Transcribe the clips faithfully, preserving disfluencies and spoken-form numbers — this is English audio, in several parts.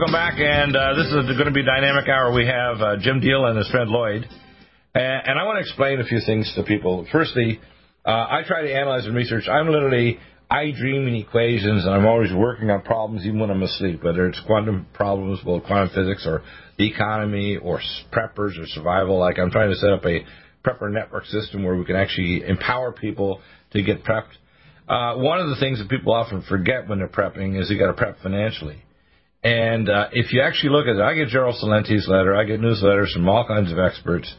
Welcome back, and uh, this is going to be a dynamic hour. We have uh, Jim Deal and his friend Lloyd, and, and I want to explain a few things to people. Firstly, uh, I try to analyze and research. I'm literally, I dream in equations, and I'm always working on problems even when I'm asleep, whether it's quantum problems, both quantum physics or the economy or preppers or survival. Like I'm trying to set up a prepper network system where we can actually empower people to get prepped. Uh, one of the things that people often forget when they're prepping is they got to prep financially. And uh, if you actually look at it, I get Charles Salenti's letter, I get newsletters from all kinds of experts,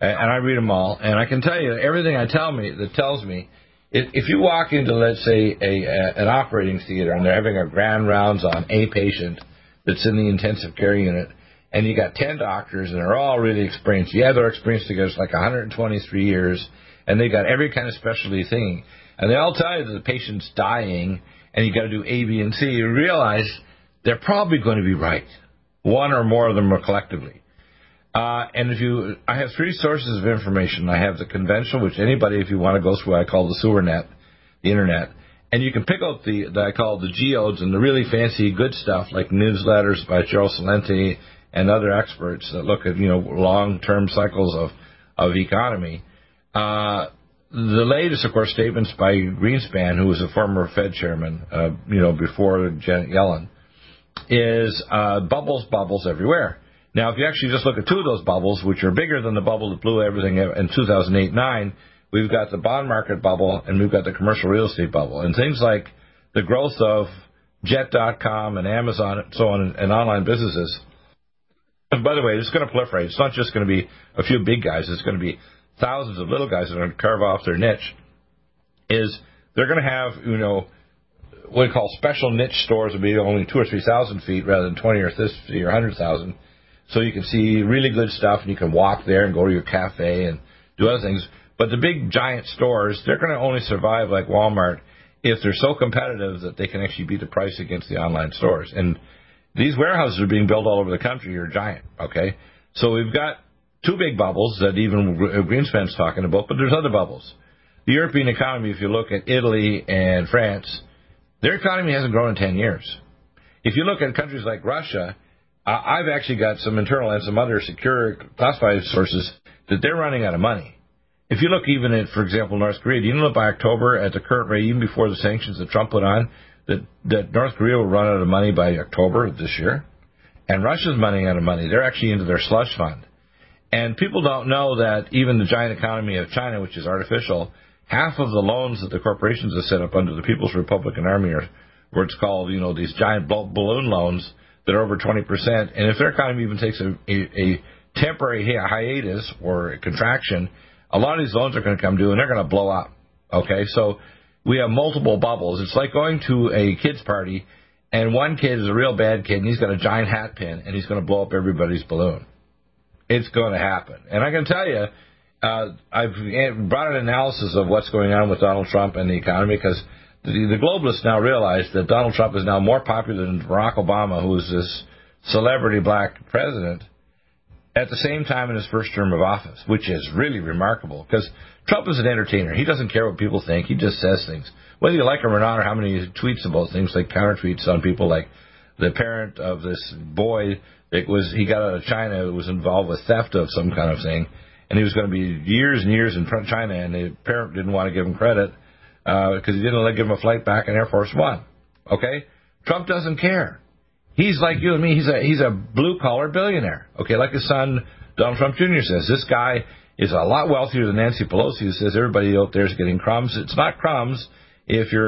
and, and I read them all. And I can tell you, everything I tell me that tells me, if, if you walk into, let's say, a, a an operating theater, and they're having a grand rounds on a patient that's in the intensive care unit, and you got ten doctors, and they're all really experienced. Yeah, they're experienced together, it's like one hundred twenty-three years, and they got every kind of specialty thing. And they all tell you that the patient's dying, and you got to do A, B, and C. You realize they're probably going to be right, one or more of them are collectively. Uh, and if you, I have three sources of information. I have the conventional, which anybody, if you want to go through, I call the sewer net, the internet. And you can pick out the, the I call the geodes and the really fancy good stuff like newsletters by Charles Salenti and other experts that look at, you know, long-term cycles of, of economy. Uh, the latest, of course, statements by Greenspan, who was a former Fed chairman, uh, you know, before Janet Yellen, is uh, bubbles, bubbles everywhere. Now, if you actually just look at two of those bubbles, which are bigger than the bubble that blew everything in two thousand eight nine, we've got the bond market bubble, and we've got the commercial real estate bubble. And things like the growth of Jet dot com and Amazon and so on, and online businesses. And by the way, it's going to proliferate. It's not just going to be a few big guys. It's going to be thousands of little guys that are going to carve off their niche. Is they're going to have, you know, what we call special niche stores would be only two or three thousand feet rather than twenty or fifty or a hundred thousand, so you can see really good stuff and you can walk there and go to your cafe and do other things. But the big giant stores, they're going to only survive like Walmart if they're so competitive that they can actually beat the price against the online stores. And these warehouses are being built all over the country. You're giant, okay? So we've got two big bubbles that even Greenspan's talking about, but there's other bubbles. The European economy, if you look at Italy and France, their economy hasn't grown in ten years. If you look at countries like Russia, uh, I've actually got some internal and some other secure classified sources that they're running out of money. If you look even at, for example, North Korea, do you know that by October, at the current rate, even before the sanctions that Trump put on, that, that North Korea will run out of money by October of this year? And Russia's running out of money. They're actually into their slush fund. And people don't know that even the giant economy of China, which is artificial, half of the loans that the corporations have set up under the People's Republican Army are where it's called, you know, these giant balloon loans that are over twenty percent. And if their economy even takes a, a, a temporary hiatus or a contraction, a lot of these loans are going to come due and they're going to blow up. Okay, so we have multiple bubbles. It's like going to a kid's party and one kid is a real bad kid and he's got a giant hat pin and he's going to blow up everybody's balloon. It's going to happen. And I can tell you, uh, I've brought an analysis of what's going on with Donald Trump and the economy, because the, the globalists now realize that Donald Trump is now more popular than Barack Obama, who is this celebrity black president, at the same time in his first term of office, which is really remarkable, because Trump is an entertainer. He doesn't care what people think. He just says things. Whether you like him or not, or how many tweets about things, like counter-tweets on people like the parent of this boy, it was he got out of China, was involved with theft of some kind of thing, and he was going to be years and years in China, and the parent didn't want to give him credit because uh, he didn't let give him a flight back in Air Force One. Okay? Trump doesn't care. He's like you and me. He's a he's a blue-collar billionaire. Okay, like his son, Donald Trump Junior says, this guy is a lot wealthier than Nancy Pelosi, who says everybody out there is getting crumbs. It's not crumbs if you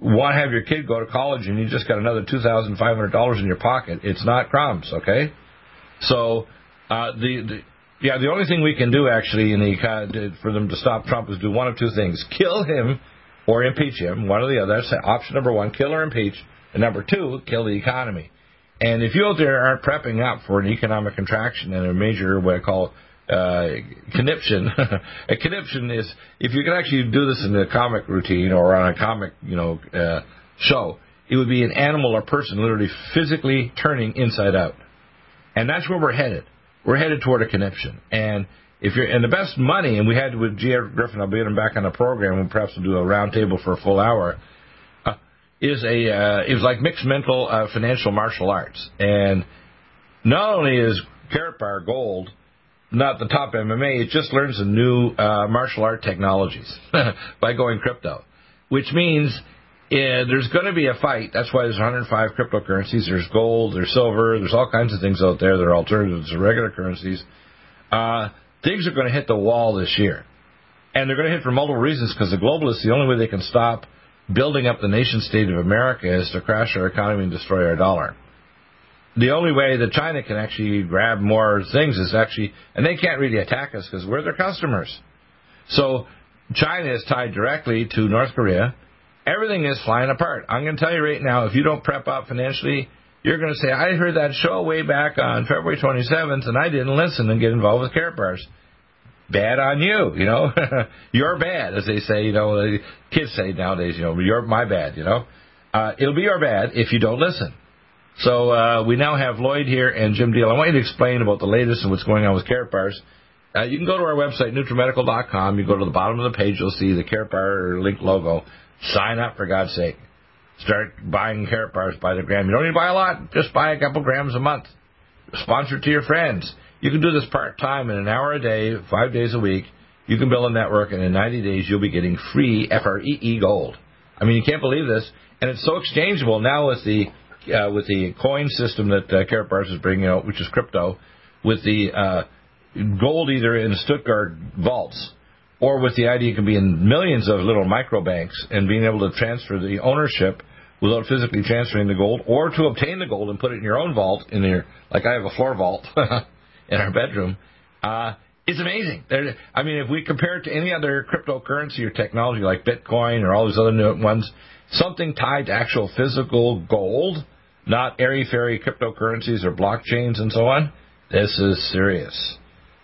want to have your kid go to college and you just got another two thousand five hundred dollars in your pocket. It's not crumbs, okay? So, uh, the, the yeah, the only thing we can do, actually, in the, for them to stop Trump is do one of two things. Kill him or impeach him, one or the other. That's option number one, kill or impeach. And number two, kill the economy. And if you out there aren't prepping up for an economic contraction and a major, what I call, uh, conniption, a conniption is, if you could actually do this in a comic routine or on a comic, you know, uh, show, it would be an animal or person literally physically turning inside out. And that's where we're headed. We're headed toward a conniption. And if you're, and the best money, and we had with G. Eric Griffin, I'll be getting back on the program, and perhaps we'll do a round table for a full hour, is a uh, is like mixed mental uh, financial martial arts. And not only is Karatbars Gold not the top M M A, it just learns a new uh, martial art technologies by going crypto, which means uh, there's going to be a fight. That's why there's one hundred five cryptocurrencies. There's gold, there's silver, there's all kinds of things out there that are alternatives to regular currencies. Uh, things are going to hit the wall this year. And they're going to hit for multiple reasons, because the globalists, the only way they can stop building up the nation-state of America is to crash our economy and destroy our dollar. The only way that China can actually grab more things is actually, and they can't really attack us because we're their customers. So China is tied directly to North Korea. Everything is flying apart. I'm going to tell you right now, if you don't prep up financially, you're going to say, I heard that show way back on February twenty-seventh, and I didn't listen and get involved with Karatbars. Bad on you, you know. You're bad, as they say, you know. Kids say nowadays, you know, you're my bad, you know. Uh, it'll be your bad if you don't listen. So uh, we now have Lloyd here and Jim Deal. I want you to explain about the latest and what's going on with Karatbars. Uh, you can go to our website, NutriMedical dot com. You go to the bottom of the page, you'll see the Karatbars link logo. Sign up, for God's sake. Start buying Karatbars by the gram. You don't need to buy a lot. Just buy a couple grams a month. Sponsor to your friends. You can do this part-time in an hour a day, five days a week. You can build a network, and in ninety days, you'll be getting free F R E E gold. I mean, you can't believe this. And it's so exchangeable now with the uh, with the coin system that uh, Karatbars is bringing out, which is crypto, with the uh, gold either in Stuttgart vaults or with the idea it can be in millions of little microbanks, and being able to transfer the ownership without physically transferring the gold, or to obtain the gold and put it in your own vault, in your, like I have a floor vault, in our bedroom, uh, it's amazing. They're, I mean, if we compare it to any other cryptocurrency or technology like Bitcoin or all these other new ones, something tied to actual physical gold, not airy-fairy cryptocurrencies or blockchains and so on, this is serious.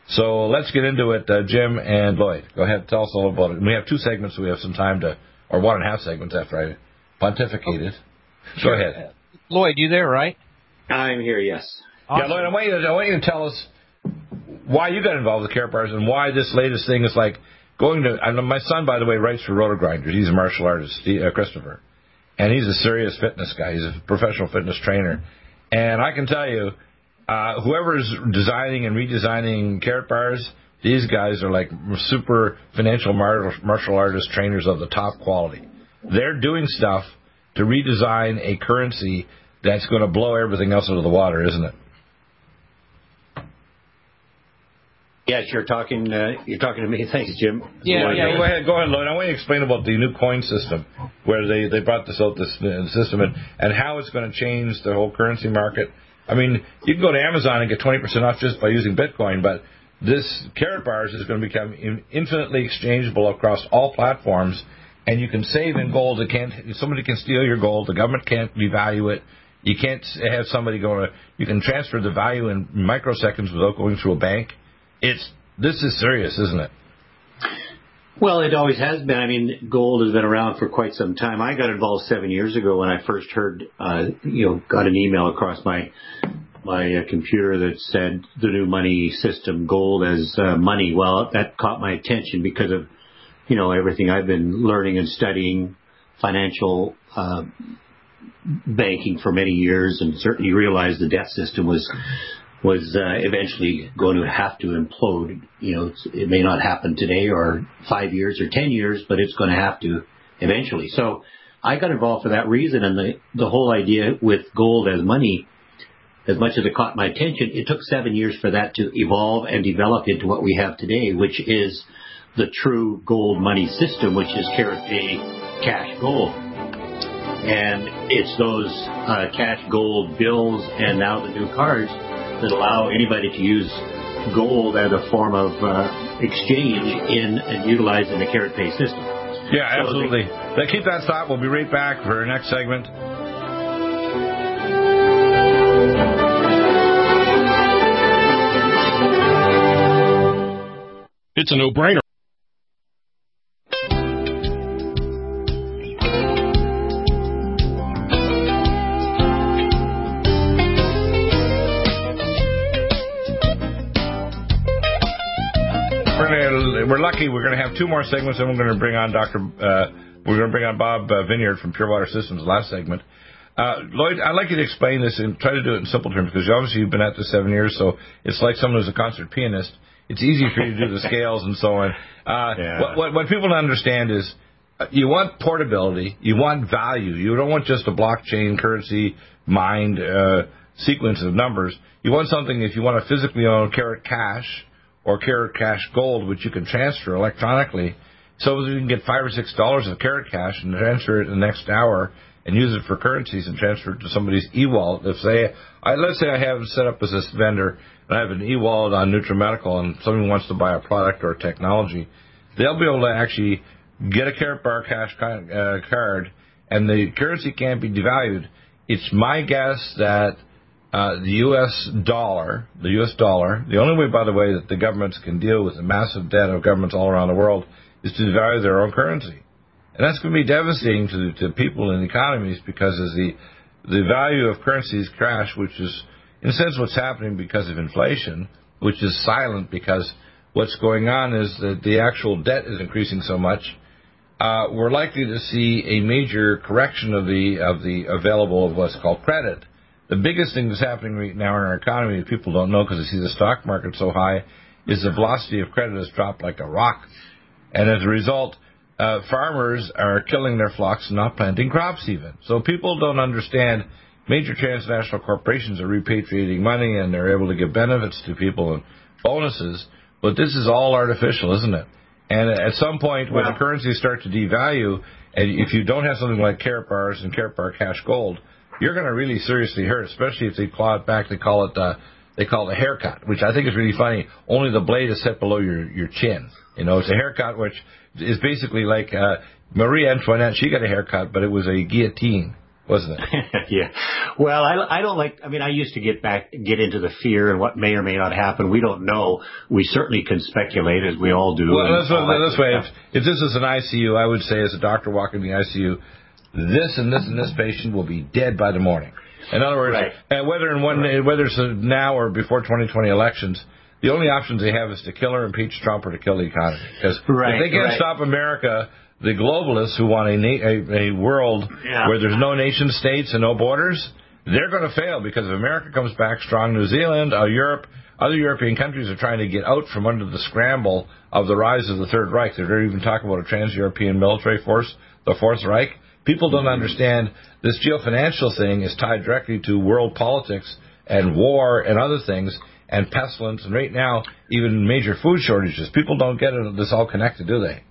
So let's get into it, uh, Jim and Lloyd. Go ahead, tell us all about it. And we have two segments, so we have some time to, or one and a half segments after I pontificated. Okay. Sure. Go ahead. Uh, Lloyd, you there, right? I'm here, yes. Awesome. Yeah, Lloyd, I want you to, I want you to tell us why you got involved with Karatbars and why this latest thing is like going to... I mean, my son, by the way, writes for Rotor Grinders. He's a martial artist, he, uh, Christopher. And he's a serious fitness guy. He's a professional fitness trainer. And I can tell you, uh, whoever's designing and redesigning Karatbars, these guys are like super financial mar- martial artist trainers of the top quality. They're doing stuff to redesign a currency that's going to blow everything else out of the water, isn't it? Yes, you're talking. Uh, you're talking to me. Thanks, Jim. Yeah, Lloyd, yeah. Go ahead, go ahead, Lloyd. I want you to explain about the new coin system, where they, they brought this out, this uh, system, and, and how it's going to change the whole currency market. I mean, you can go to Amazon and get twenty percent off just by using Bitcoin, but this Karatbars is going to become in, infinitely exchangeable across all platforms, and you can save in gold. It can't. Somebody can steal your gold. The government can't devalue it. You can't have somebody go to. You can transfer the value in microseconds without going through a bank. It's This is serious, isn't it? Well, it always has been. I mean, gold has been around for quite some time. I got involved seven years ago when I first heard, uh, you know, got an email across my my uh, computer that said the new money system, gold as uh, money. Well, that caught my attention because of, you know, everything I've been learning and studying, financial uh, banking for many years, and certainly realized the debt system was was uh, eventually going to have to implode. You know, it's, it may not happen today or five years or ten years, but it's going to have to eventually. So I got involved for that reason, and the, the whole idea with gold as money, as much as it caught my attention, it took seven years for that to evolve and develop into what we have today, which is the true gold money system, which is KaratPay cash gold. And it's those uh, cash gold bills and now the new cards that allow anybody to use gold as a form of uh, exchange in and utilize in the KaratPay system. Yeah, so absolutely. They, keep that thought. We'll be right back for our next segment. It's a no-brainer. We're lucky. We're going to have two more segments, and we're going to bring on Doctor Uh, we're going to bring on Bob uh, Vineyard from Pure Water Systems last segment. Uh, Lloyd, I'd like you to explain this and try to do it in simple terms, because obviously you've been at this seven years, so it's like someone who's a concert pianist. It's easy for you to do the scales and so on. Uh, yeah. what, what, what people don't understand is you want portability, you want value. You don't want just a blockchain currency mined uh, sequence of numbers. You want something, if you want to physically own Karat Cash or Karat Cash Gold, which you can transfer electronically, so you can get five or six dollars of Karat Cash and transfer it in the next hour and use it for currencies and transfer it to somebody's e-wallet. If say, I, let's say I have set up as a vendor and I have an e-wallet on NutriMedical, and someone wants to buy a product or technology, they'll be able to actually get a Karatbars Cash uh, card, and the currency can't be devalued. It's my guess that Uh, the U S dollar, the U S dollar, the only way, by the way, that the governments can deal with the massive debt of governments all around the world is to devalue their own currency. And that's going to be devastating to, to people and economies, because as the, the value of currencies crash, which is, in a sense, what's happening because of inflation, which is silent, because what's going on is that the actual debt is increasing so much, uh, we're likely to see a major correction of the, of the available of what's called credit. The biggest thing that's happening right now in our economy that people don't know because they see the stock market so high is the velocity of credit has dropped like a rock. And as a result, uh, farmers are killing their flocks and not planting crops even. So people don't understand major transnational corporations are repatriating money and they're able to give benefits to people and bonuses. But this is all artificial, isn't it? And at some point when the currencies start to devalue, and if you don't have something like Karatbars and Karatbars Cash Gold, you're going to really seriously hurt, especially if they claw it back. They call it uh, they call it a haircut, which I think is really funny. Only the blade is set below your, your chin. You know, it's a haircut, which is basically like uh, Marie Antoinette. She got a haircut, but it was a guillotine, wasn't it? Yeah. Well, I, I don't like. I mean, I used to get back, get into the fear and what may or may not happen. We don't know. We certainly can speculate, as we all do. Well, that's what, this way, if, if this is an I C U, I would say as a doctor walking the I C U, this and this and this patient will be dead by the morning. In other words, right. whether in one right. whether it's now or before twenty twenty elections, the only options they have is to kill or impeach Trump or to kill the economy. Because right. if they can't right. stop America, the globalists who want a a, a world yeah. where there's no nation states and no borders, they're going to fail. Because if America comes back strong, New Zealand, or Europe, other European countries are trying to get out from under the scramble of the rise of the Third Reich. They're even talking about a trans-European military force, the Fourth Reich. People don't understand this geofinancial thing is tied directly to world politics and war and other things and pestilence, and right now even major food shortages. People don't get it. It's all connected, do they?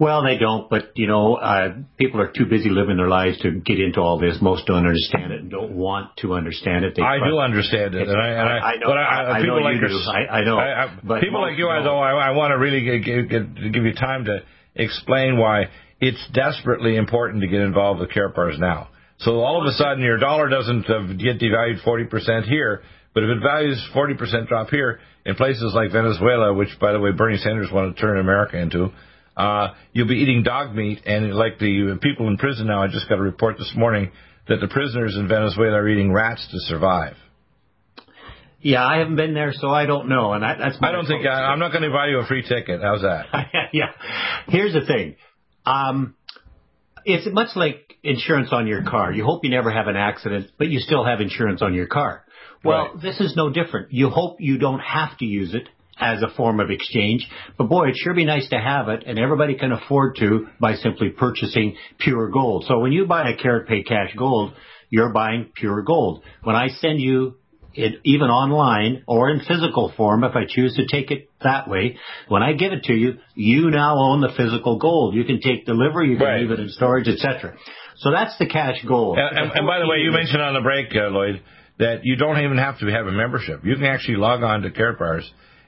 Well, they don't, but, you know, uh, people are too busy living their lives to get into all this. Most don't understand it and don't want to understand it. They I do understand it. And I, and I, I know, I, I know like you do. I, I know. I, I, but people like you, I know, I, I want to really get, get, get, give you time to explain why it's desperately important to get involved with Karatbars now. So all of a sudden your dollar doesn't get devalued forty percent here, But if it values forty percent drop here in places like Venezuela, which, by the way, Bernie Sanders wanted to turn America into, uh, you'll be eating dog meat. And like the people in prison now, I just got a report this morning that the prisoners in Venezuela are eating rats to survive. Yeah, I haven't been there, so I don't know. And I, that's my I don't think I, I'm not going to buy you a free ticket. How's that? Yeah. Here's the thing. Um, it's much like insurance on your car. You hope you never have an accident, but you still have insurance on your car. Well, right. This is no different. You hope you don't have to use it as a form of exchange. But, boy, it'd sure be nice to have it, and everybody can afford to by simply purchasing pure gold. So when you buy a KaratPay Cash Gold, you're buying pure gold. When I send you it, even online or in physical form, if I choose to take it that way, when I give it to you, you now own the physical gold. You can take delivery, you can right. leave it in storage, et cetera. So that's the cash gold. And, and, and by the way, you mentioned on the break, uh, Lloyd, that you don't even have to have a membership. You can actually log on to Karatbars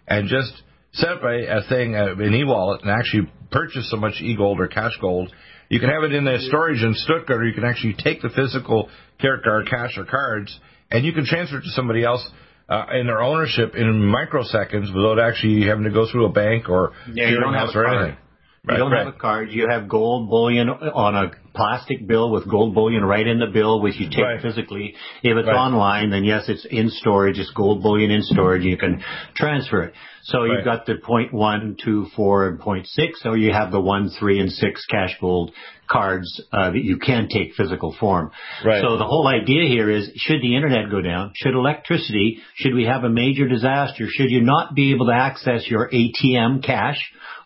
and just set up a, a thing, uh, an e-wallet, and actually purchase so much e-gold or cash gold. You can have it in the storage in Stuttgart, or you can actually take the physical Karatbar cash or cards, and you can transfer it to somebody else uh, in their ownership in microseconds without actually having to go through a bank or yeah, you don't have a or card. anything. Right, you don't right. have a card. You have gold bullion on a plastic bill with gold bullion right in the bill, which you take right. physically. If it's right. online, then yes, it's in storage. It's gold bullion in storage. You can transfer it. So right. you've got the point one, two, four, and point six, or you have the one, three, and six cash gold cards uh, that you can take physical form. Right. So the whole idea here is, should the Internet go down? Should electricity? Should we have a major disaster? Should you not be able to access your A T M cash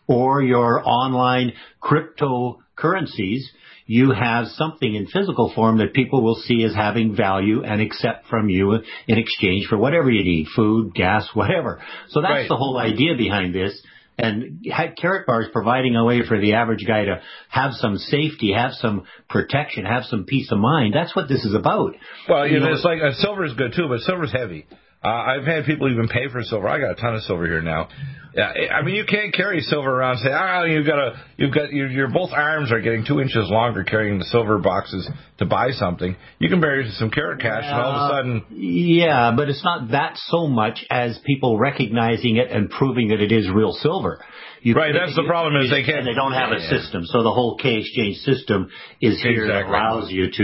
or your online cryptocurrencies? You have something in physical form that people will see as having value and accept from you in exchange for whatever you need, food, gas, whatever. So that's right. the whole idea behind this. And Karatbars is providing a way for the average guy to have some safety, have some protection, have some peace of mind. That's what this is about. Well, you, you know, know, it's like uh, silver is good, too, but silver is heavy. Uh, I've had people even pay for silver. I got a ton of silver here now. Yeah, I mean, you can't carry silver around. Say, ah, oh, you've got a, you've got your, your both arms are getting two inches longer carrying the silver boxes to buy something. You can bury some Karat cash, uh, and all of a sudden, yeah, but it's not that so much as people recognizing it and proving that it is real silver. You, right, that's you, the problem is they can't. They don't have a yeah. system, so the whole K-Exchange system is here exactly. that allows you to.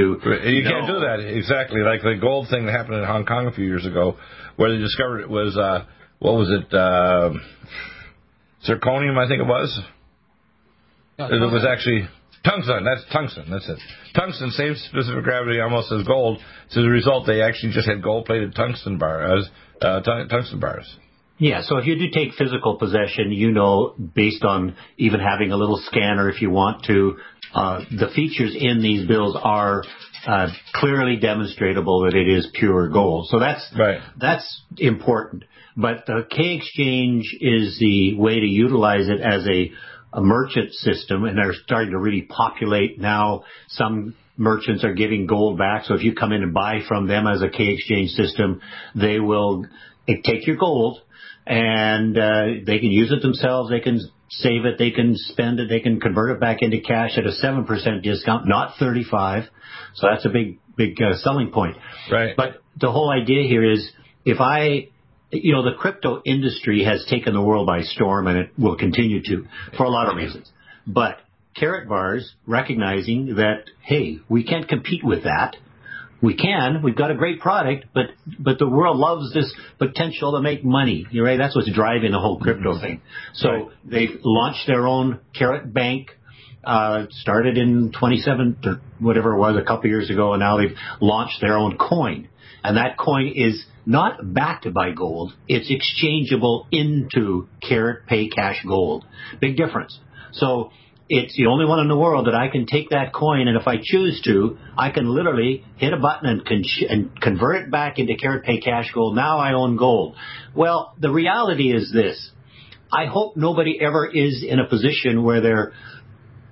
You know. Can't do that exactly. Like the gold thing that happened in Hong Kong a few years ago, where they discovered it was. Uh, What was it? Uh, zirconium, I think it was. No, it was actually tungsten. That's tungsten. That's it. Tungsten, same specific gravity, almost as gold. So as a result, they actually just had gold-plated tungsten bars. Uh, tungsten bars. Yeah, so if you do take physical possession, you know, based on even having a little scanner if you want to, uh, the features in these bills are uh, clearly demonstrable that it is pure gold. So that's right. that's important. But the K-Exchange is the way to utilize it as a, a merchant system, and they're starting to really populate now. Some merchants are giving gold back, so if you come in and buy from them as a K-Exchange system, they will take your gold, and uh, they can use it themselves, they can save it, they can spend it, they can convert it back into cash at a seven percent discount, not thirty-five. So that's a big, big uh, selling point. Right. But the whole idea here is if I... You know, the crypto industry has taken the world by storm, and it will continue to for a lot of reasons. But Karatbars, recognizing that, hey, we can't compete with that. We can. We've got a great product, but but the world loves this potential to make money. You're right. That's what's driving the whole crypto thing. So right. they've launched their own Karatbank. Uh, started in twenty-seven or whatever it was a couple years ago, and now they've launched their own coin. And that coin is not backed by gold. It's exchangeable into KaratPay Cash Gold. Big difference. So it's the only one in the world that I can take that coin, and if I choose to, I can literally hit a button and, con- and convert it back into KaratPay Cash Gold. Now I own gold. Well, the reality is this. I hope nobody ever is in a position where they're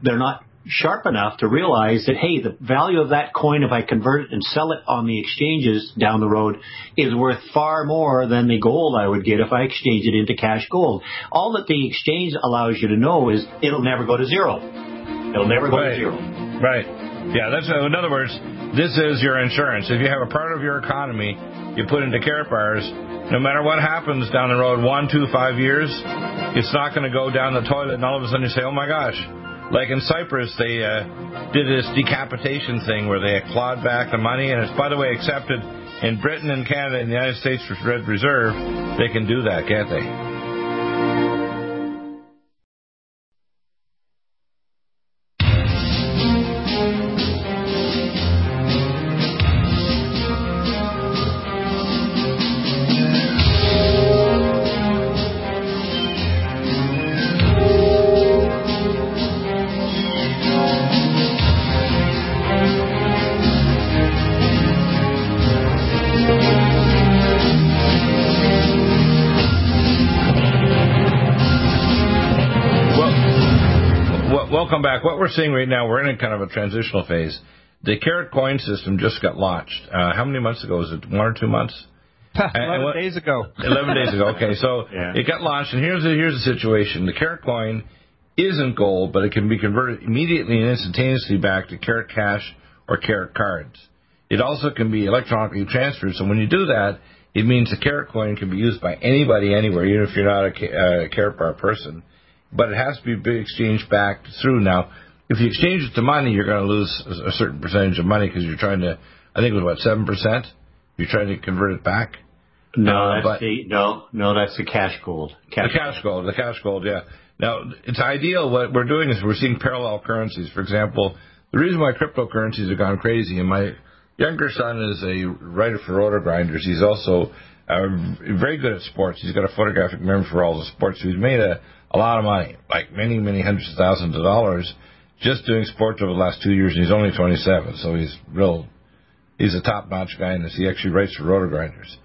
they're not sharp enough to realize that, hey, the value of that coin, if I convert it and sell it on the exchanges down the road, is worth far more than the gold I would get if I exchange it into cash gold. All that the exchange allows you to know is it'll never go to zero. It'll never go right. to zero. Right. Yeah, that's, in other words, This is your insurance. If you have a part of your economy you put into Karatbars, no matter what happens down the road, one, two, five years, it's not going to go down the toilet and all of a sudden you say, oh my gosh. Like in Cyprus, they uh, did this decapitation thing where they clawed back the money, and it's, by the way, accepted in Britain and Canada and the United States Federal Reserve. They can do that, can't they? What we're seeing right now, we're in a kind of a transitional phase. The Karat coin system just got launched. Uh, how many months ago? Was it one or two months? Eleven what, days ago. Eleven days ago. Okay, so yeah. It got launched, and here's the, here's the situation. The Karat coin isn't gold, but it can be converted immediately and instantaneously back to Karat cash or Karat cards. It also can be electronically transferred, so when you do that, it means the Karat coin can be used by anybody anywhere, even if you're not a uh, Karat bar person. But it has to be exchanged back through. Now, if you exchange it to money, you're going to lose a certain percentage of money because you're trying to, I think it was, what, seven percent? You're trying to convert it back? No, uh, that's but the, no, no, that's the cash gold. Cash the cash gold, gold, the cash gold, yeah. Now, it's ideal. What we're doing is we're seeing parallel currencies. For example, the reason why cryptocurrencies have gone crazy, and my younger son is a writer for Rotor Grinders. He's also uh, very good at sports. He's got a photographic memory for all the sports. He's made a... a lot of money, like many, many hundreds of thousands of dollars just doing sports over the last two years, and he's only twenty-seven, so he's real, he's a top-notch guy in this. He actually writes for Rotor Grinders.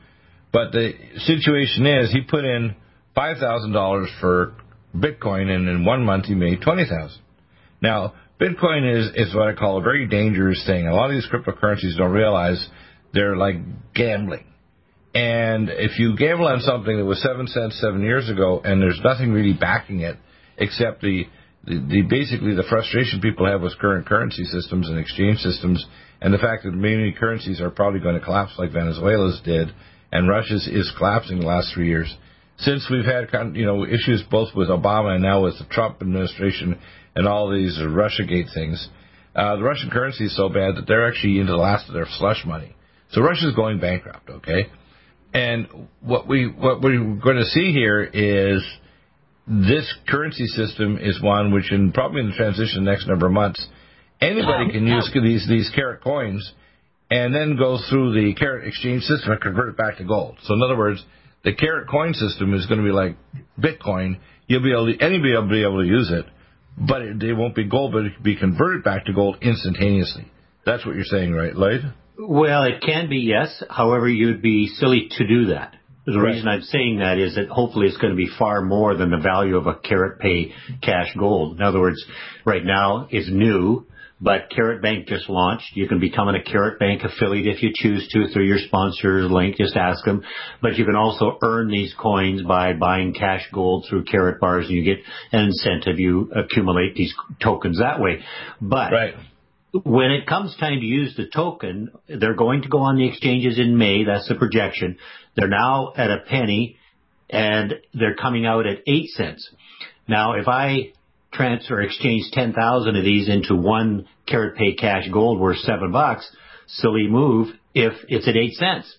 But the situation is he put in five thousand dollars for Bitcoin, and in one month he made twenty thousand dollars. Now, Bitcoin is, is what I call a very dangerous thing. A lot of these cryptocurrencies don't realize they're like gambling. And if you gamble on something that was seven cents seven years ago, and there's nothing really backing it except the, the, the basically the frustration people have with current currency systems and exchange systems, and the fact that many currencies are probably going to collapse like Venezuela's did, and Russia's is collapsing the last three years. Since we've had, you know, issues both with Obama and now with the Trump administration and all these Russiagate things, uh, the Russian currency is so bad that they're actually into the last of their slush money. So Russia's going bankrupt, okay? And what we what we're going to see here is this currency system is one which, in probably in the transition the next number of months, anybody can use these these Karat coins, and then go through the Karat exchange system and convert it back to gold. So in other words, the Karat coin system is going to be like Bitcoin. You'll be able to, anybody will be able to use it, but it, it won't be gold, but it can be converted back to gold instantaneously. That's what you're saying, right, Lloyd? Well, it can be, yes. However, you'd be silly to do that. The right. reason I'm saying that is that hopefully it's going to be far more than the value of a KaratPay cash gold. In other words, right now it's new, but Karatbank just launched. You can become a Karatbank affiliate if you choose to through your sponsor's link. Just ask them. But you can also earn these coins by buying cash gold through Karatbars, and you get an incentive. You accumulate these tokens that way. But right. When it comes time to use the token, they're going to go on the exchanges in May. That's the projection. They're now at a penny, and they're coming out at eight cents. Now, if I transfer exchange ten thousand of these into one KaratPay cash gold worth seven bucks, silly move if it's at eight cents,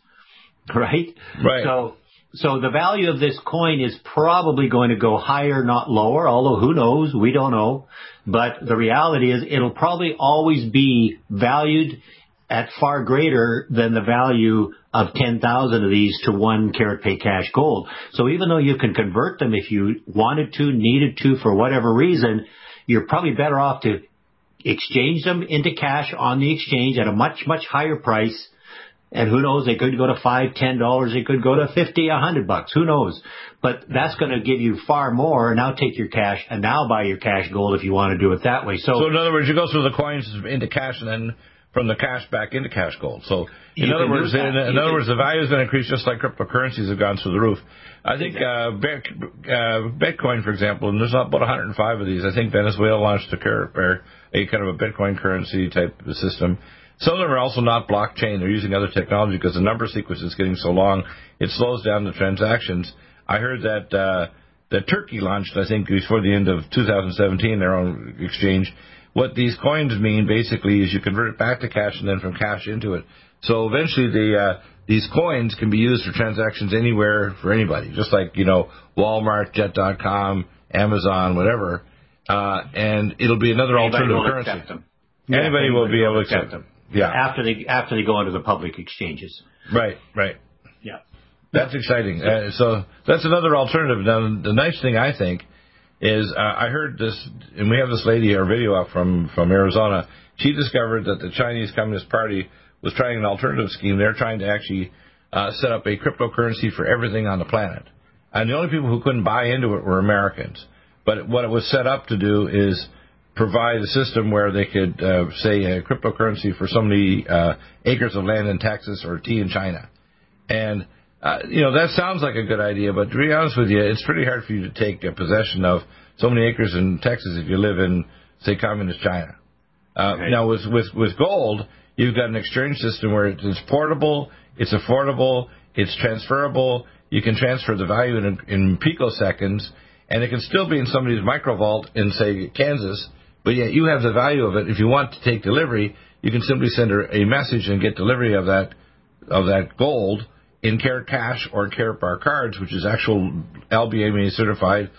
right? Right. So, so the value of this coin is probably going to go higher, not lower, although who knows? We don't know. But the reality is it'll probably always be valued at far greater than the value of ten thousand of these to one KaratPay cash gold. So even though you can convert them if you wanted to, needed to, for whatever reason, you're probably better off to exchange them into cash on the exchange at a much, much higher price. And who knows, they could go to five, ten dollars, they could go to fifty, a hundred bucks, who knows? But that's gonna give you far more. Now take your cash and now buy your cash gold if you want to do it that way. So, so in other words, you go through the coins into cash and then from the cash back into cash gold. So in other words, in, in other words, the value is gonna increase just like cryptocurrencies have gone through the roof. I think exactly. uh, Bitcoin, for example, and there's about one hundred five of these. I think Venezuela launched the Karat a kind of a Bitcoin currency type of system. Some of them are also not blockchain. They're using other technology because the number sequence is getting so long, it slows down the transactions. I heard that uh, that Turkey launched, I think, before the end of two thousand seventeen, their own exchange. What these coins mean, basically, is you convert it back to cash and then from cash into it. So eventually the uh, these coins can be used for transactions anywhere for anybody, just like, you know, Walmart, Jet dot com, Amazon, whatever. Uh, and it'll be another anybody alternative currency. Accept them. Yeah, anybody, anybody will be able to accept them. Yeah. After they after they go into the public exchanges. Right, right. Yeah. That's exciting. Uh, so that's another alternative. Now, the nice thing, I think, is uh, I heard this, and we have this lady, our video up from, from Arizona. She discovered that the Chinese Communist Party was trying an alternative scheme. They're trying to actually uh, set up a cryptocurrency for everything on the planet. And the only people who couldn't buy into it were Americans. But what it was set up to do is provide a system where they could, uh, say, a cryptocurrency for so many uh, acres of land in Texas or tea in China. And, uh, you know, that sounds like a good idea, but to be honest with you, it's pretty hard for you to take uh, possession of so many acres in Texas if you live in, say, communist China. Uh, right. Now, with, with, with gold, you've got an exchange system where it's portable, it's affordable, it's transferable, you can transfer the value in, in picoseconds, and it can still be in somebody's microvault in, say, Kansas, but yet you have the value of it. If you want to take delivery, you can simply send a message and get delivery of that of that gold in Karat Cash or Karat Bar cards, which is actual L B M A certified,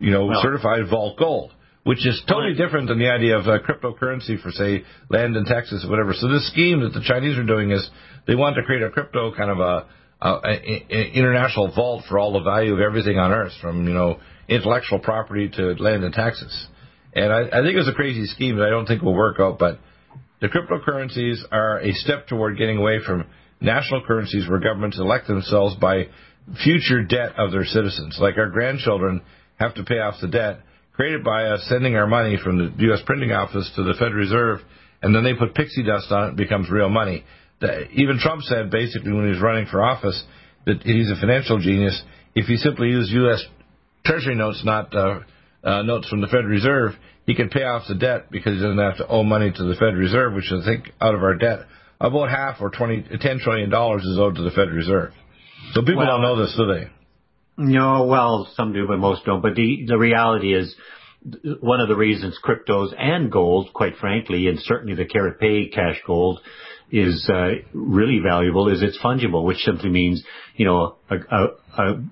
you know, well, certified vault gold, which is totally different than the idea of a cryptocurrency for, say, land in Texas or whatever. So this scheme that the Chinese are doing is they want to create a crypto kind of a, a, a, a international vault for all the value of everything on Earth, from, you know, intellectual property to land in Texas. And I, I think it's a crazy scheme that I don't think will work out, but the cryptocurrencies are a step toward getting away from national currencies where governments elect themselves by future debt of their citizens. Like our grandchildren have to pay off the debt created by us sending our money from the U S printing office to the Federal Reserve, and then they put pixie dust on it and it becomes real money. Even Trump said, basically, when he was running for office, that he's a financial genius. If he simply used U S Treasury notes, not uh, uh, notes from the Federal Reserve, he could pay off the debt because he doesn't have to owe money to the Federal Reserve, which I think out of our debt, about half or twenty, ten trillion dollars is owed to the Federal Reserve. So people well, don't know this, do they? No, well, some do, but most don't. But the, the reality is one of the reasons cryptos and gold, quite frankly, and certainly the KaratPay cash gold, is uh, really valuable is it's fungible, which simply means, you know, a, a, a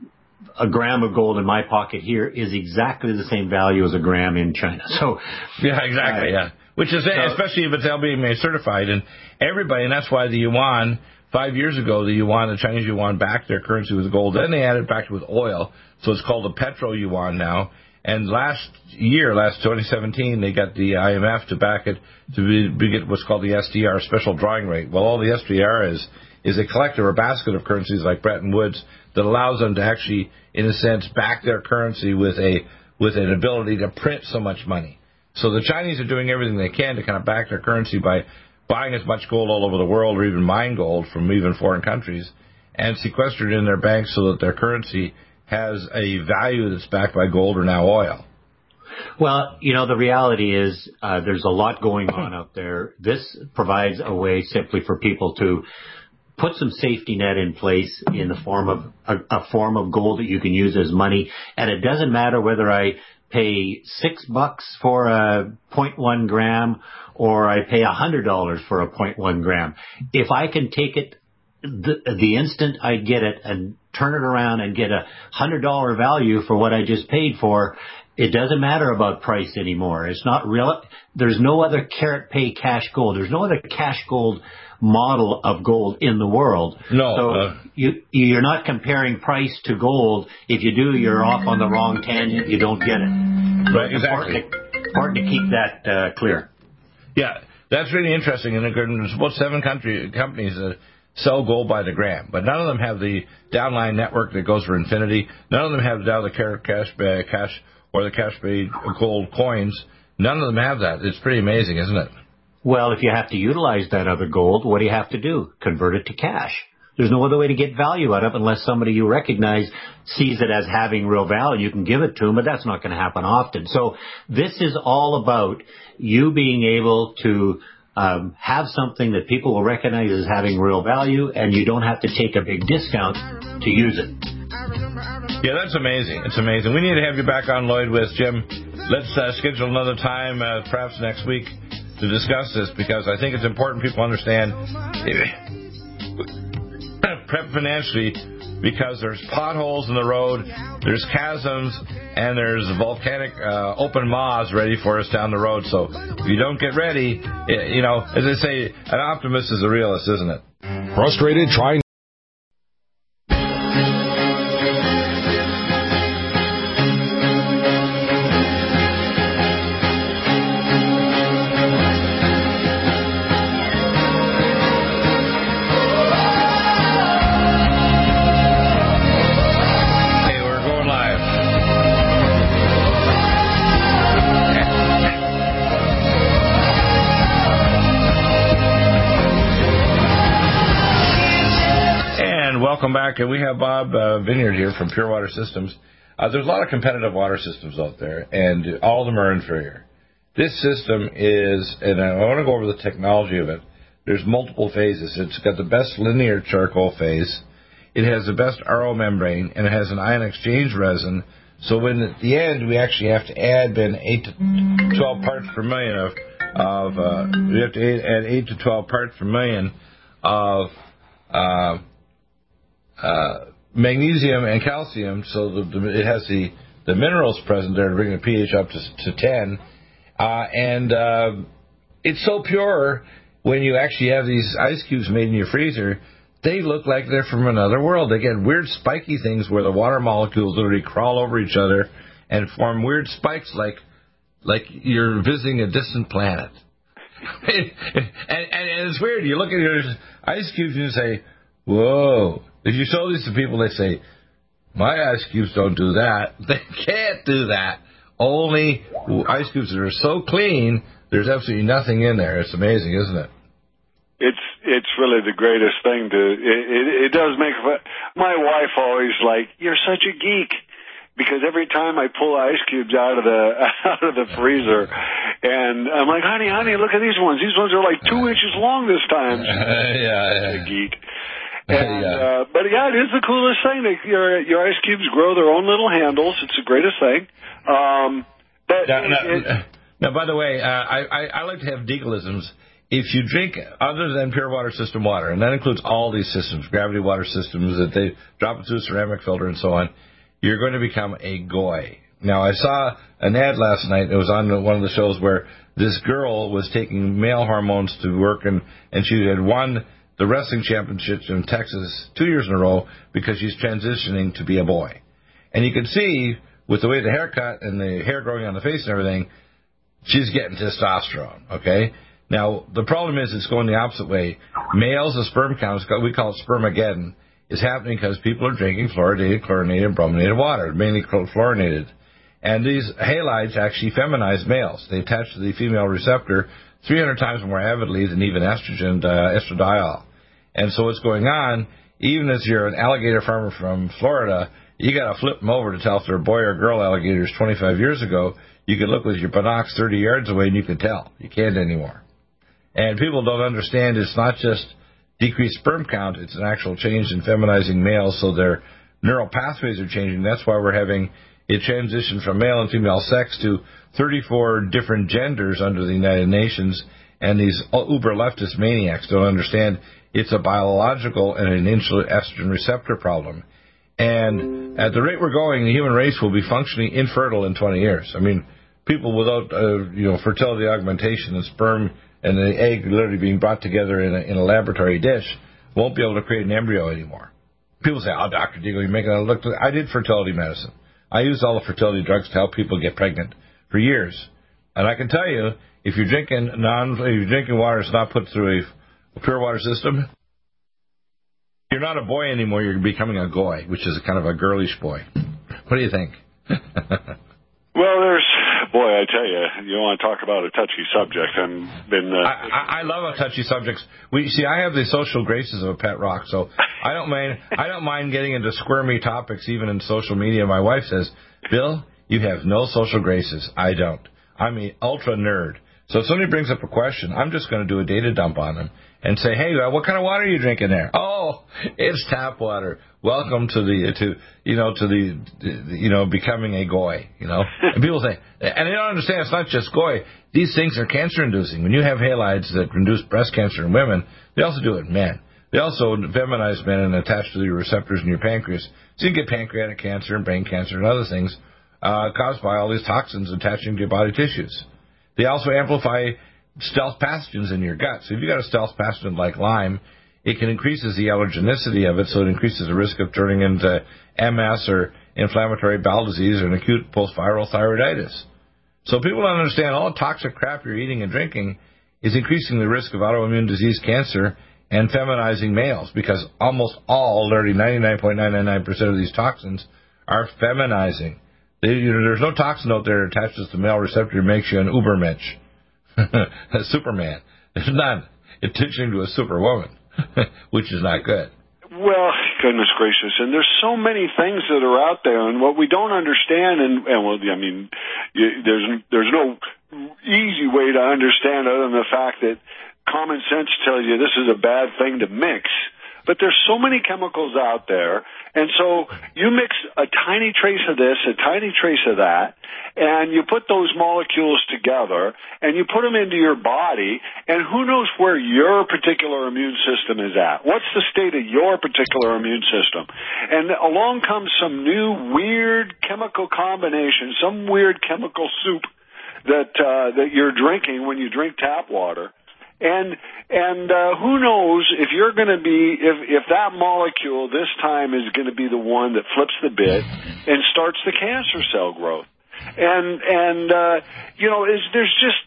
A gram of gold in my pocket here is exactly the same value as a gram in China. So, yeah, exactly, uh, yeah. Which is, so, especially if it's L B M A certified, and everybody, and that's why the yuan, five years ago, the yuan, the Chinese yuan backed their currency with gold. Then they added back with oil, so it's called the petro yuan now. And last year, last twenty seventeen, they got the I M F to back it, to get what's called the S D R, special drawing rate. Well, all the S D R is is a collector or basket of currencies like Bretton Woods that allows them to actually, in a sense, back their currency with a with an ability to print so much money. So the Chinese are doing everything they can to kind of back their currency by buying as much gold all over the world, or even mine gold from even foreign countries, and sequestered in their banks so that their currency has a value that's backed by gold or now oil. Well, you know, the reality is uh, there's a lot going on out there. This provides a way simply for people to put some safety net in place in the form of a, a form of gold that you can use as money. And it doesn't matter whether I pay six bucks for a zero point one gram or I pay a hundred dollars for a zero point one gram. If I can take it the, the instant I get it and turn it around and get a hundred dollar value for what I just paid for, it doesn't matter about price anymore. It's not real. There's no other KaratPay cash gold. There's no other cash gold model of gold in the world. No. So uh, you, you're not comparing price to gold. If you do, you're off on the wrong tangent. You don't get it. Right, exactly. It's important to, important to keep that uh, clear. Yeah, that's really interesting. And there's about seven country, companies that sell gold by the gram, but none of them have the downline network that goes for infinity. None of them have now the Karat cash, uh, cash or the KaratPay gold coins. None of them have that. It's pretty amazing, isn't it? Well, if you have to utilize that other gold, what do you have to do? Convert it to cash. There's no other way to get value out of it unless somebody you recognize sees it as having real value. You can give it to them, but that's not going to happen often. So this is all about you being able to um, have something that people will recognize as having real value, and you don't have to take a big discount to use it. Yeah, that's amazing. It's amazing. We need to have you back on, Lloyd, with Jim. Let's uh, schedule another time, uh, perhaps next week, to discuss this, because I think it's important people understand prep financially, because there's potholes in the road, there's chasms, and there's volcanic uh, open maws ready for us down the road. So if you don't get ready, it, you know, as they say, an optimist is a realist, isn't it? Frustrated trying. Welcome back, and we have Bob uh, Vineyard here from Pure Water Systems. Uh, there's a lot of competitive water systems out there, and all of them are inferior. This system is, and I want to go over the technology of it, there's multiple phases. It's got the best linear charcoal phase, it has the best R O membrane, and it has an ion exchange resin, so when at the end we actually have to add then eight to twelve parts per million of, of uh, we have to add eight to twelve parts per million of uh, Uh, magnesium and calcium, so the, the, it has the, the minerals present there to bring the pH up to, to ten. Uh, and uh, it's so pure when you actually have these ice cubes made in your freezer, they look like they're from another world. They get weird spiky things where the water molecules literally crawl over each other and form weird spikes like like you're visiting a distant planet. and, and, and it's weird. You look at your ice cubes and you say, whoa. If you show these to people, they say, my ice cubes don't do that. They can't do that. Only ice cubes that are so clean, there's absolutely nothing in there. It's amazing, isn't it? It's it's really the greatest thing. To It, it, it does make fun. My wife always like, you're such a geek. Because every time I pull ice cubes out of the out of the freezer, and I'm like, honey, honey, look at these ones. These ones are like two inches long this time. yeah, yeah. A geek. And, uh, but yeah, it is the coolest thing. That your your ice cubes grow their own little handles. It's the greatest thing. Um, but now, it, now, it, now, by the way, uh, I, I I like to have deagleisms. If you drink other than Pure Water System water, and that includes all these systems, gravity water systems that they drop into a ceramic filter and so on, you're going to become a goy. Now, I saw an ad last night. It was on one of the shows where this girl was taking male hormones to work, and and she had won the wrestling championships in Texas two years in a row because she's transitioning to be a boy. And you can see, with the way the haircut and the hair growing on the face and everything, she's getting testosterone, okay? Now, the problem is it's going the opposite way. Males, the sperm count, we call it spermageddon, is happening because people are drinking fluoridated, chlorinated, brominated water, mainly fluorinated. And these halides actually feminize males. They attach to the female receptor three hundred times more avidly than even estrogen, uh, estradiol. And so what's going on, even if you're an alligator farmer from Florida, you got to flip them over to tell if they're boy or girl alligators twenty-five years ago. You could look with your binocs thirty yards away and you could tell. You can't anymore. And people don't understand it's not just decreased sperm count. It's an actual change in feminizing males, so their neural pathways are changing. That's why we're having a transition from male and female sex to thirty-four different genders under the United Nations. And these uber-leftist maniacs don't understand it's a biological and an insulin estrogen receptor problem. And at the rate we're going, the human race will be functionally infertile in twenty years. I mean, people without uh, you know, fertility augmentation and sperm and the egg literally being brought together in a, in a laboratory dish won't be able to create an embryo anymore. People say, oh, Doctor Deagle, you're making it look... I did fertility medicine. I used all the fertility drugs to help people get pregnant for years. And I can tell you, if you're drinking non, if you're drinking water that's not put through a, a pure water system, you're not a boy anymore. You're becoming a goy, which is kind of a girlish boy. What do you think? Well, there's boy, I tell you, you want to talk about a touchy subject. And been. Uh, I, I love touchy subjects. We see, I have the social graces of a pet rock, so I don't mind. I don't mind getting into squirmy topics, even in social media. My wife says, "Bill, you have no social graces." I don't. I'm an ultra nerd. So if somebody brings up a question, I'm just going to do a data dump on them and say, "Hey, what kind of water are you drinking there?" "Oh, it's tap water." Welcome to the to you know to the you know becoming a goy, you know. And people say, and they don't understand it's not just goy. These things are cancer inducing. When you have halides that induce breast cancer in women, they also do it in men. They also feminize men and attach to your receptors in your pancreas, so you can get pancreatic cancer and brain cancer and other things uh, caused by all these toxins attaching to your body tissues. They also amplify stealth pathogens in your gut. So if you got a stealth pathogen like Lyme, it can increase the allergenicity of it, so it increases the risk of turning into M S or inflammatory bowel disease or an acute post-viral thyroiditis. So people don't understand all the toxic crap you're eating and drinking is increasing the risk of autoimmune disease, cancer, and feminizing males, because almost all, literally ninety-nine point nine nine nine percent of these toxins are feminizing. They, you know, there's no toxin out there that attaches to the male receptor and makes you an ubermensch, a superman. There's none. It turns you into a superwoman. Which is not good. Well, goodness gracious. And there's so many things that are out there, and what we don't understand, and, and well, I mean, you, there's there's no easy way to understand other than the fact that common sense tells you this is a bad thing to mix. But there's so many chemicals out there, and so you mix a tiny trace of this, a tiny trace of that, and you put those molecules together, and you put them into your body, and who knows where your particular immune system is at. What's the state of your particular immune system? And along comes some new weird chemical combination, some weird chemical soup that uh, that you're drinking when you drink tap water. And and uh, who knows if you're going to be, if, if that molecule this time is going to be the one that flips the bit and starts the cancer cell growth. And, and uh, you know, it's, there's just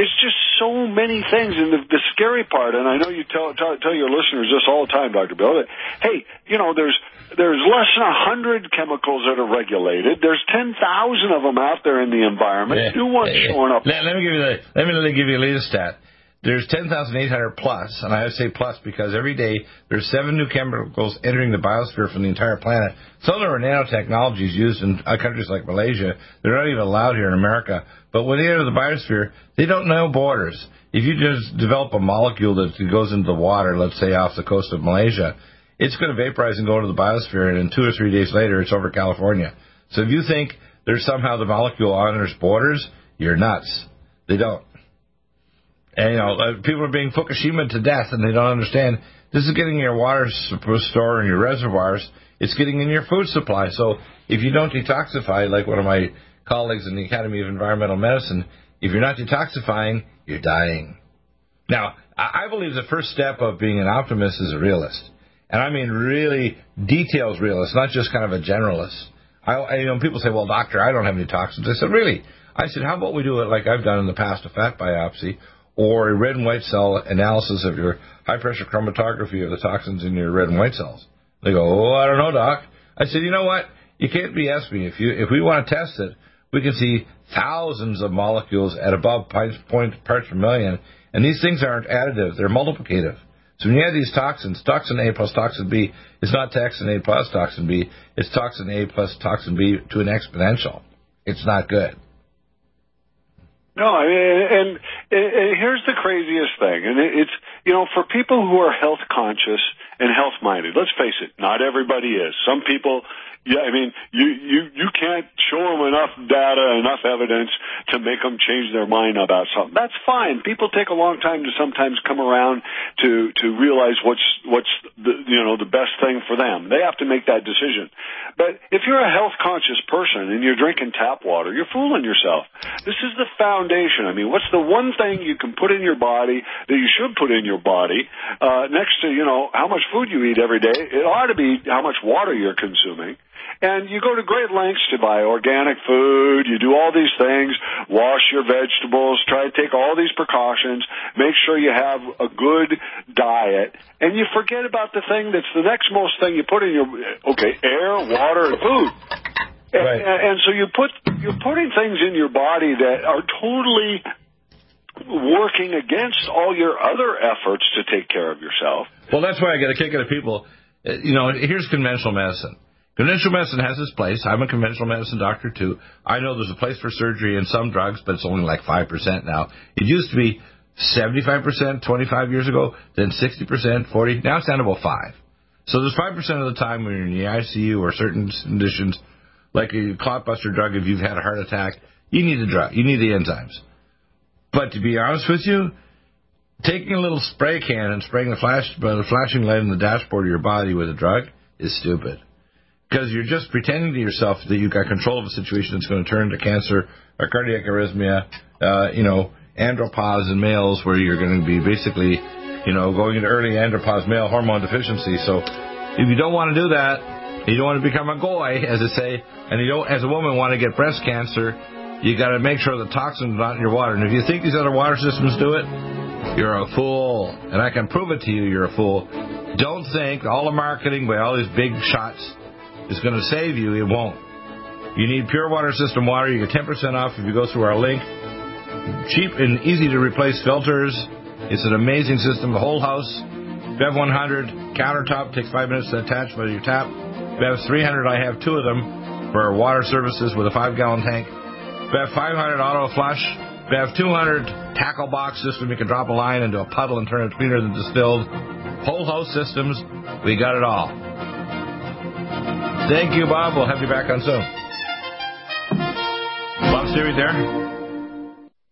it's just so many things. And the, the scary part, and I know you tell, tell, tell your listeners this all the time, Doctor Bill, that, hey, you know, there's there's less than one hundred chemicals that are regulated. There's ten thousand of them out there in the environment. Yeah. New ones yeah. showing up. Let, let me give you the, let me, let me give you a latest stat. There's ten thousand eight hundred plus, and I say plus because every day there's seven new chemicals entering the biosphere from the entire planet. Some of them are nanotechnologies used in countries like Malaysia. They're not even allowed here in America. But when they enter the biosphere, they don't know borders. If you just develop a molecule that goes into the water, let's say off the coast of Malaysia, it's going to vaporize and go into the biosphere, and then two or three days later, it's over California. So if you think there's somehow the molecule honors borders, you're nuts. They don't. And, you know, people are being Fukushima to death, and they don't understand. This is getting in your water store and your reservoirs. It's getting in your food supply. So if you don't detoxify, like one of my colleagues in the Academy of Environmental Medicine, if you're not detoxifying, you're dying. Now, I believe the first step of being an optimist is a realist. And I mean really details realist, not just kind of a generalist. I, you know, people say, well, doctor, I don't have any toxins. I said, really? I said, how about we do it like I've done in the past, a fat biopsy, or a red and white cell analysis of your high-pressure chromatography of the toxins in your red and white cells. They go, oh, I don't know, doc. I said, you know what? You can't B S me. If, you, if we want to test it, we can see thousands of molecules at above point parts per million, and these things aren't additive. They're multiplicative. So when you have these toxins, toxin A plus toxin B is not toxin A plus toxin B. It's toxin A plus toxin B to an exponential. It's not good. No, I mean, and, and here's the craziest thing, and it's, you know, for people who are health conscious and health minded, let's face it, not everybody is. Some people, yeah, I mean, you, you, you can't show them enough data, enough evidence to make them change their mind about something. That's fine. People take a long time to sometimes come around to, to realize what's, what's the, you know, the best thing for them. They have to make that decision. But if you're a health conscious person and you're drinking tap water, you're fooling yourself. This is the foundation. I mean, what's the one thing you can put in your body that you should put in your body uh, next to, you know, how much food you eat every day? It ought to be how much water you're consuming. And you go to great lengths to buy organic food. You do all these things. Wash your vegetables. Try to take all these precautions. Make sure you have a good diet. And you forget about the thing that's the next most thing you put in your, okay, air, water, and food. Right. And, and so you put, you're putting things in your body that are totally working against all your other efforts to take care of yourself. Well, that's why I get a kick out of people. You know, here's conventional medicine. Conventional medicine has its place. I'm a conventional medicine doctor, too. I know there's a place for surgery and some drugs, but it's only like five percent now. It used to be seventy-five percent twenty-five years ago, then sixty percent, forty percent. Now it's down to about five. So there's five percent of the time when you're in the I C U or certain conditions, like a clot buster drug, if you've had a heart attack, you need the drug. You need the enzymes. But to be honest with you, taking a little spray can and spraying the, flash, the flashing light on the dashboard of your body with a drug is stupid. Because you're just pretending to yourself that you've got control of a situation that's going to turn to cancer or cardiac arrhythmia, uh, you know, andropause in males, where you're going to be basically, you know, going into early andropause male hormone deficiency. So if you don't want to do that, you don't want to become a goy, as they say, and you don't, as a woman, want to get breast cancer, you got to make sure the toxin's not in your water. And if you think these other water systems do it, you're a fool. And I can prove it to you, you're a fool. Don't think all the marketing by all these big shots is going to save you. It won't. You need Pure Water System water. You get ten percent off if you go through our link. Cheap and easy to replace filters. It's an amazing system. The whole house. Bev one hundred countertop takes five minutes to attach by your tap. Bev three hundred, I have two of them for water services with a five-gallon tank. Bev five hundred auto flush. Bev two hundred tackle box system. You can drop a line into a puddle and turn it cleaner than distilled. Whole house systems. We got it all. Thank you, Bob. We'll have you back on soon. Bob, see you right there.